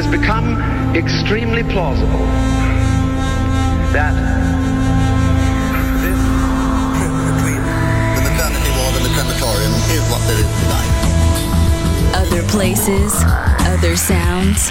has become extremely plausible that this trip between the maternity ward and the crematorium is what there is tonight. Other places, other sounds,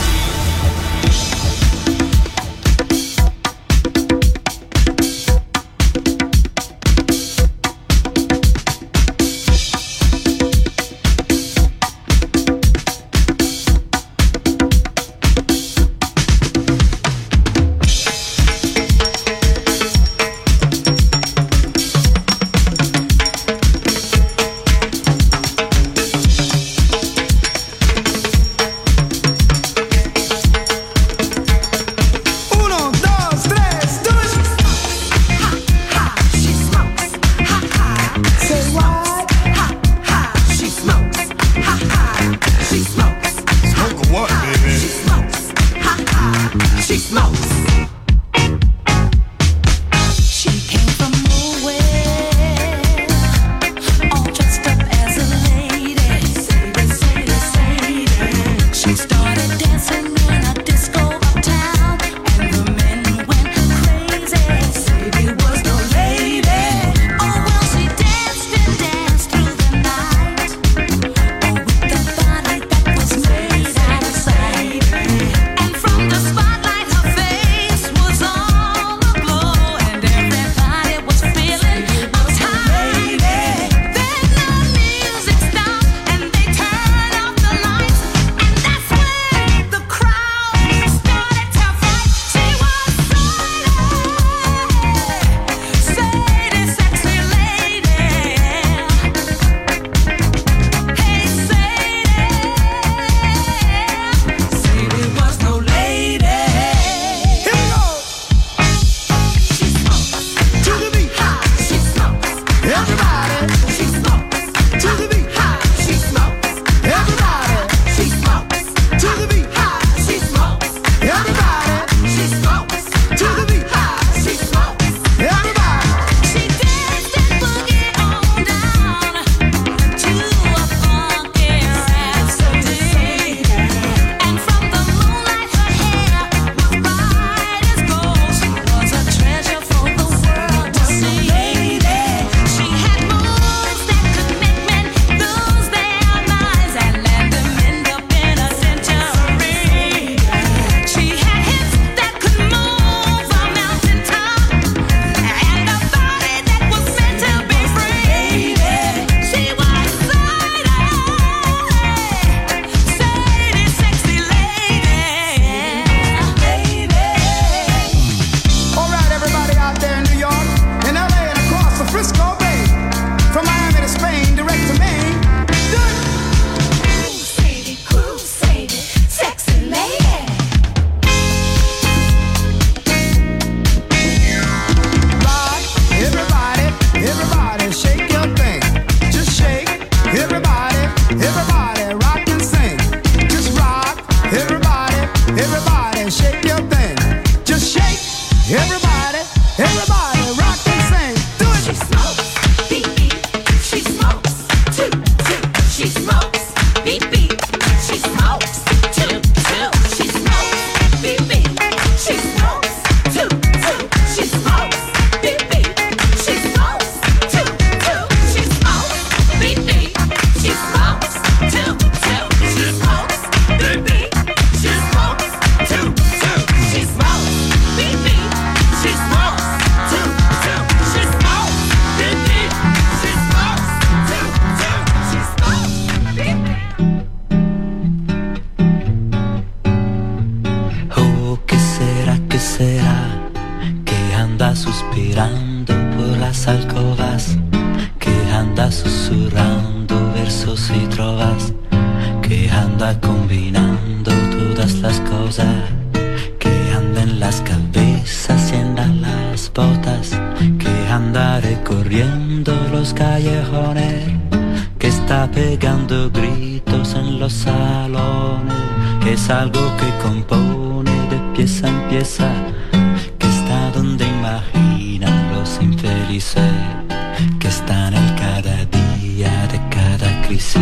sei, che sta nel cada día de cada crisi,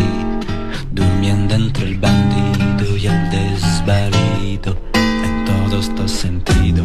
durmiendo entre el bandido y el desvalido, en todo está sentido.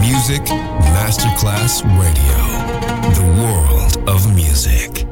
Music Masterclass Radio, the world of music.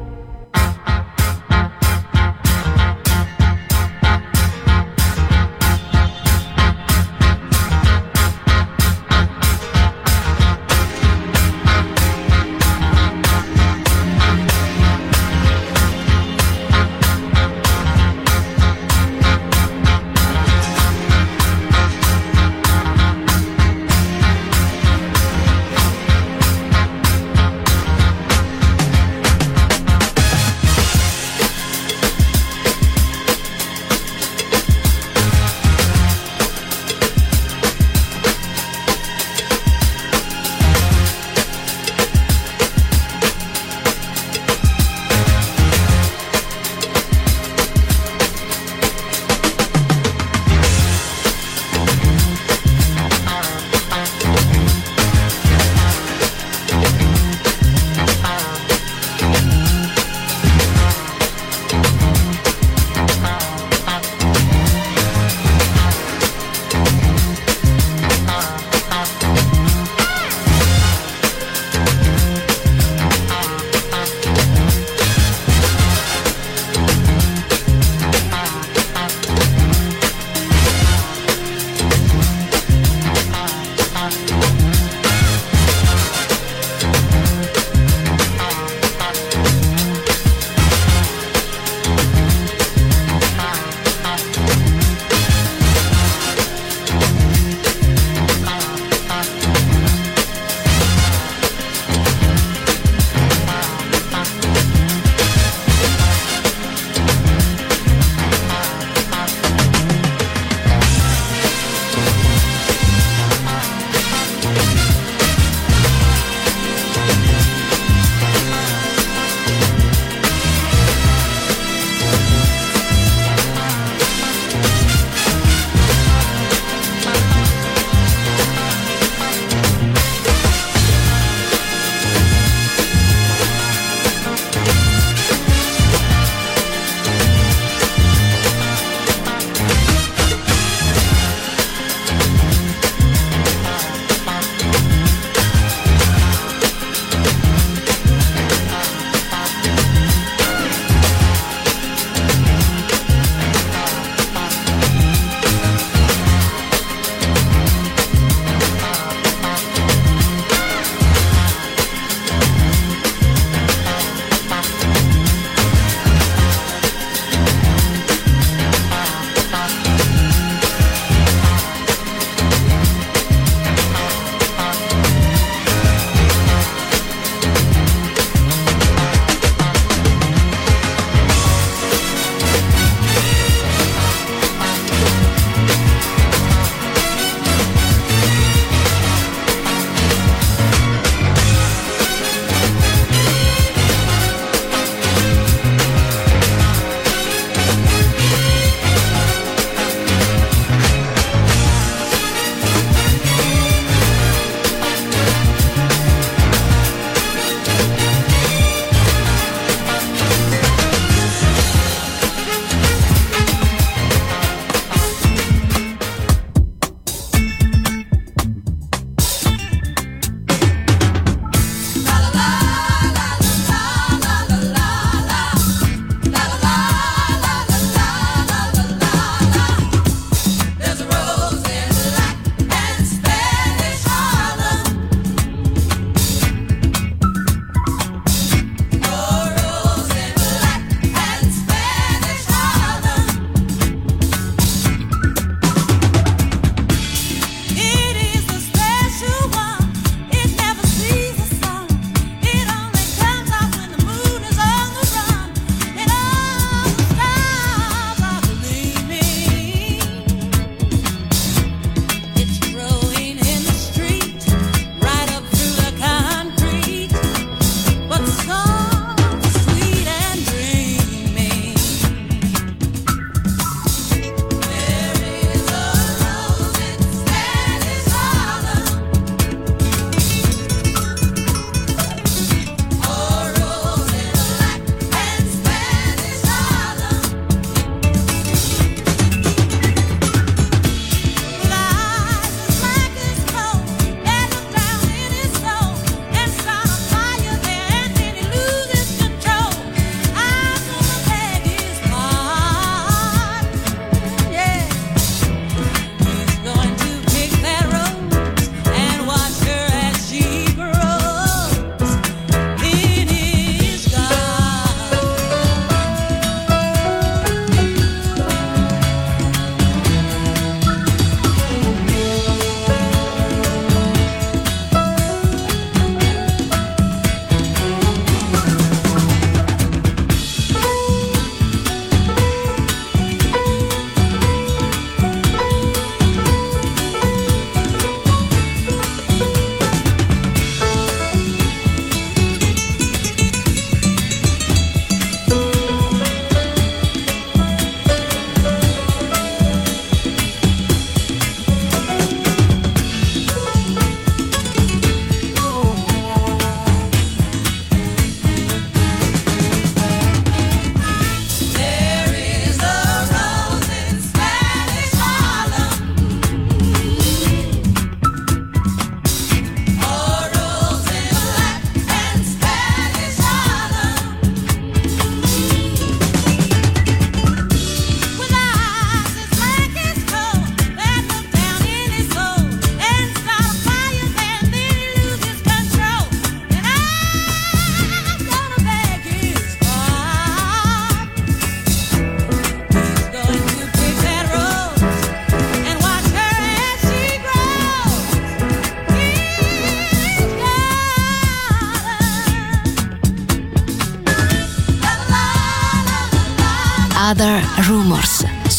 Other Rumors,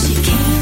She came.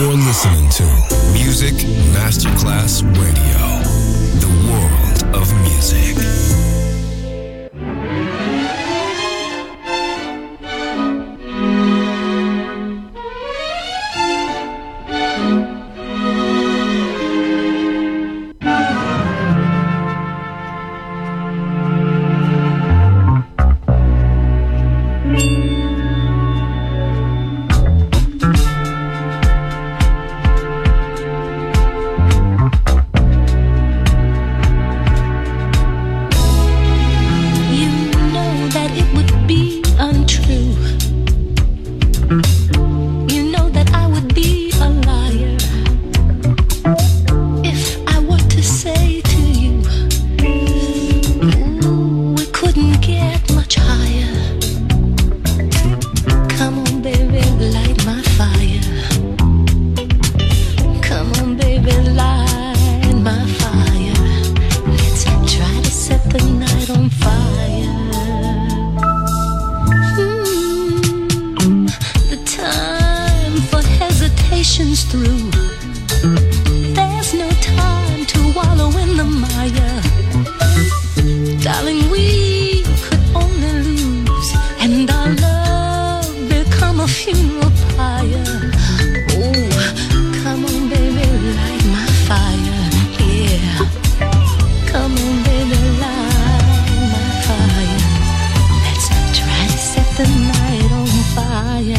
You're listening to Music Masterclass Radio, the world of music. Set the night on fire.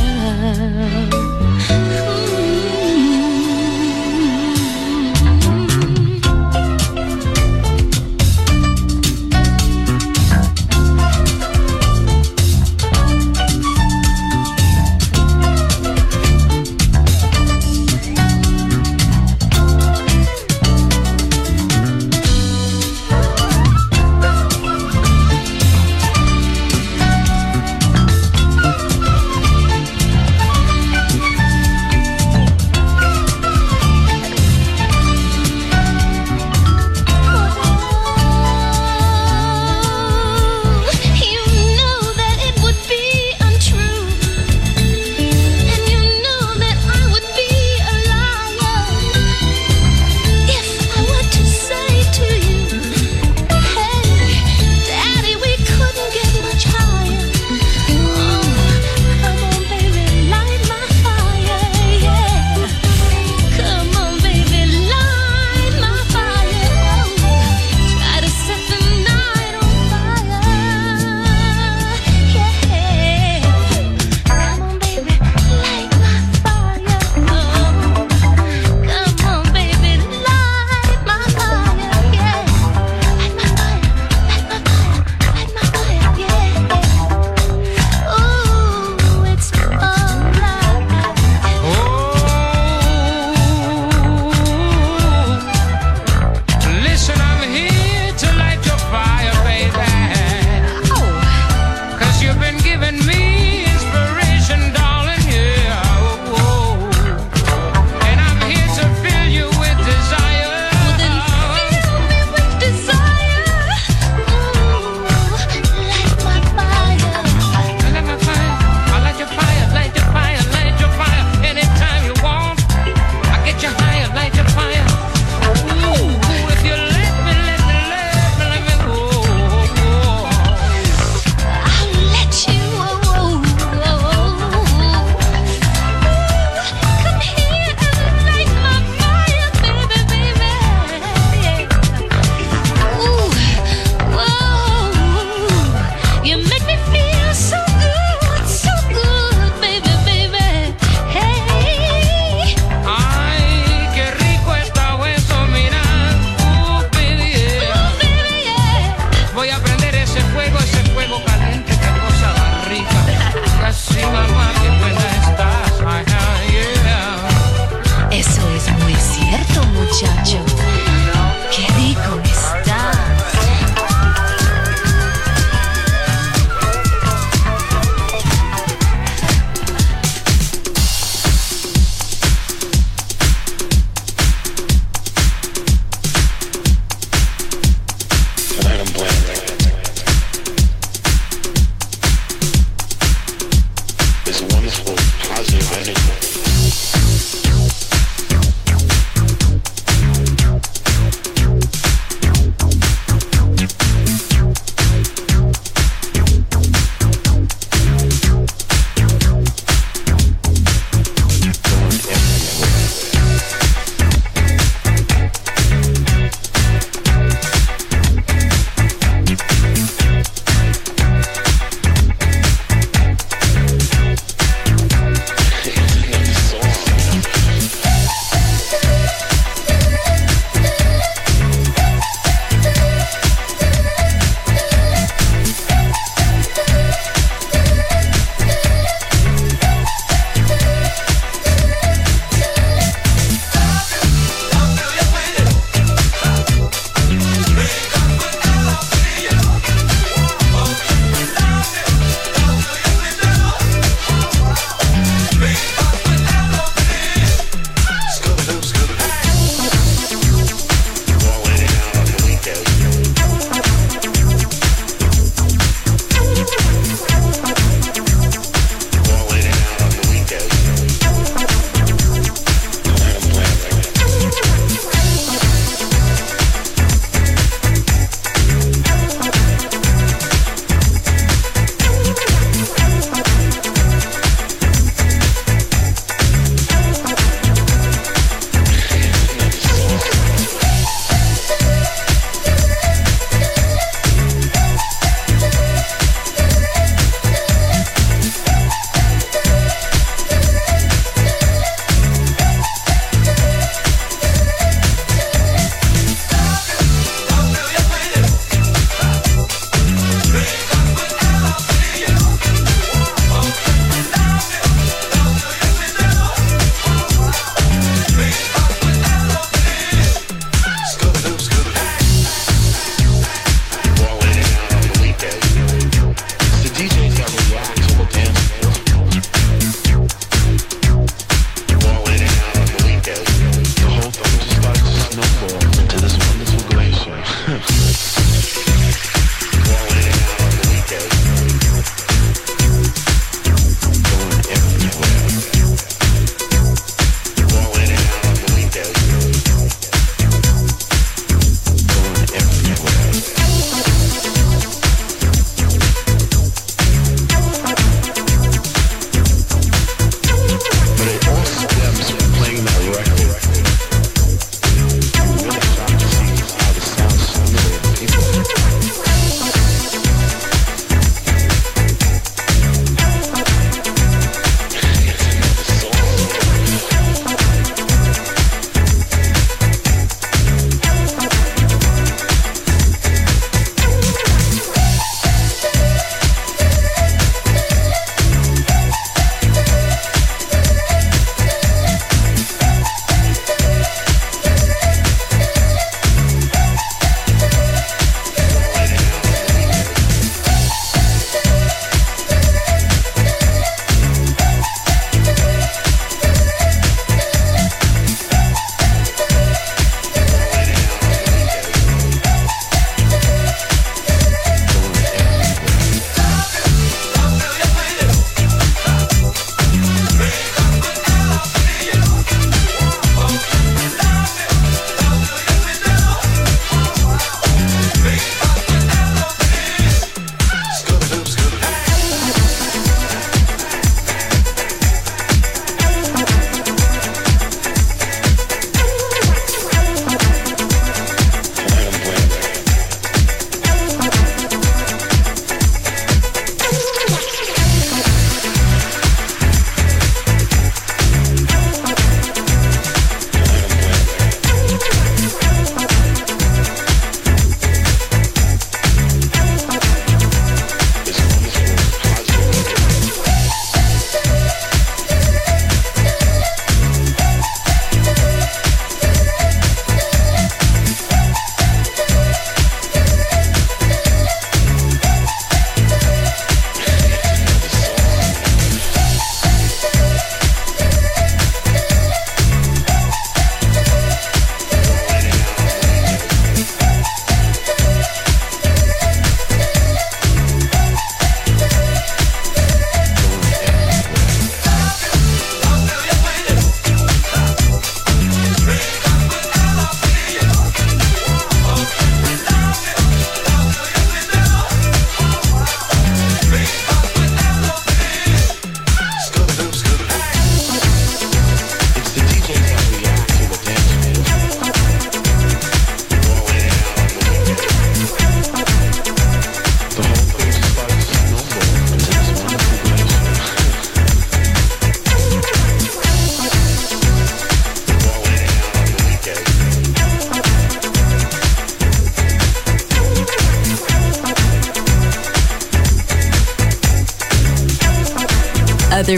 Other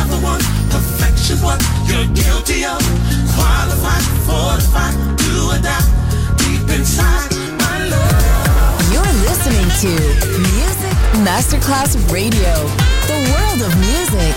ever want. Perfection's what you're guilty of. Qualified, fortified, do or die. Deep inside my love. You're listening to Music Masterclass Radio. The world of music.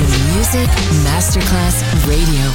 Music Masterclass Radio.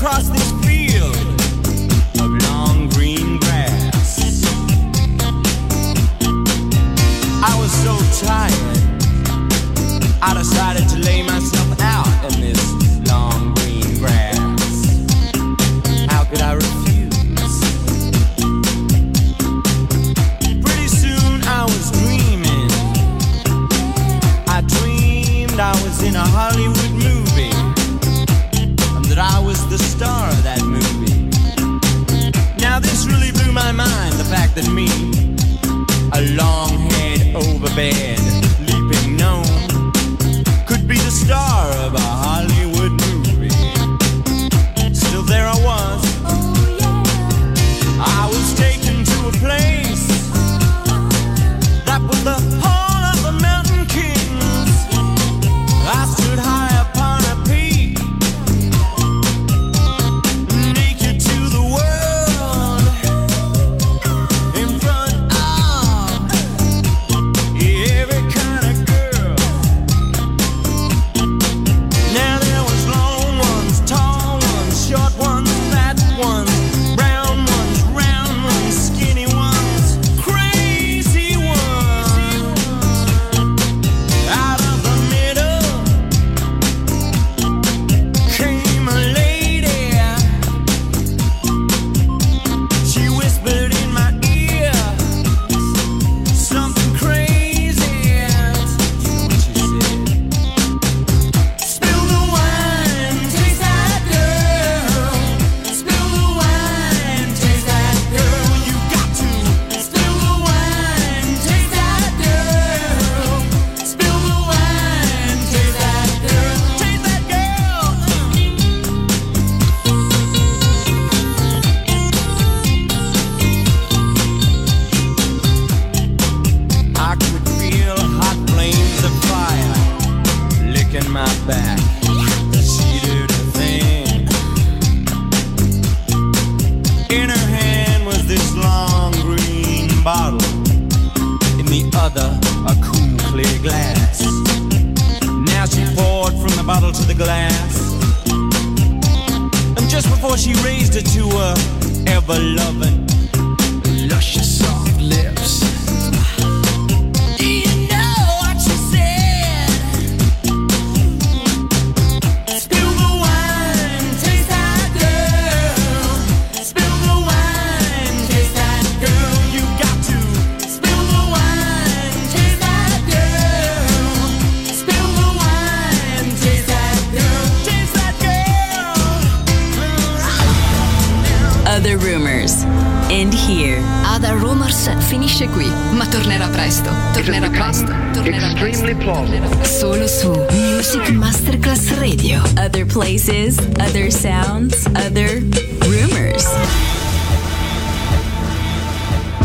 Front the other a cool clear glass. Now she poured from the bottle to the glass, and just before she raised it to her ever-loving, luscious soft lips, Other Rumors, End Here. Other Rumors finisce qui, ma tornerà presto. Tornerà presto. Tornerà extremely plausible. Solo su Music Masterclass Radio. Other places, other sounds, other rumors.